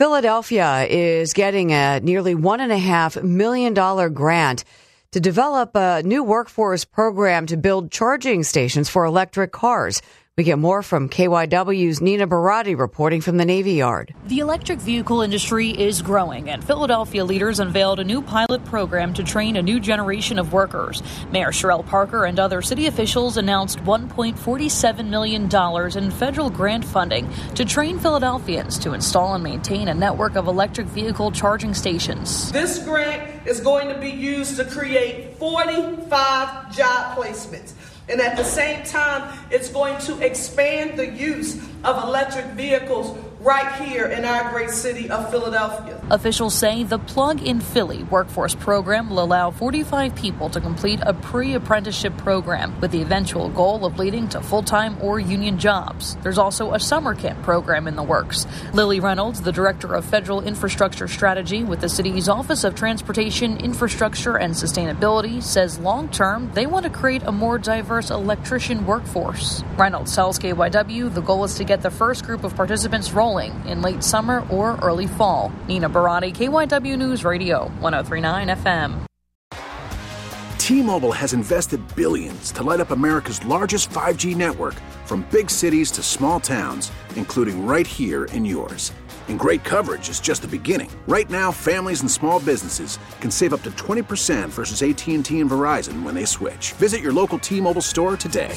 Philadelphia is getting a nearly $1.5 million grant to develop a new workforce program to build charging stations for electric cars. We get more from KYW's Nina Baratti reporting from the Navy Yard. The electric vehicle industry is growing, and Philadelphia leaders unveiled a new pilot program to train a new generation of workers. Mayor Cherelle Parker and other city officials announced $1.47 million in federal grant funding to train Philadelphians to install and maintain a network of electric vehicle charging stations. This grant is going to be used to create 45 job placements. And at the same time, it's going to expand the use of electric vehicles right here in our great city of Philadelphia. Officials say the Plug in Philly workforce program will allow 45 people to complete a pre-apprenticeship program with the eventual goal of leading to full-time or union jobs. There's also a summer camp program in the works. Lily Reynolds, the director of Federal Infrastructure Strategy with the city's Office of Transportation, Infrastructure, and Sustainability, says long-term they want to create a more diverse electrician workforce. Reynolds tells KYW the goal is to get the first group of participants rolling in late summer or early fall. Nina Baratti, KYW News Radio, 1039 FM. T-Mobile has invested billions to light up America's largest 5G network, from big cities to small towns, including right here in yours. And great coverage is just the beginning. Right now, families and small businesses can save up to 20% versus AT&T and Verizon when they switch. Visit your local T-Mobile store today.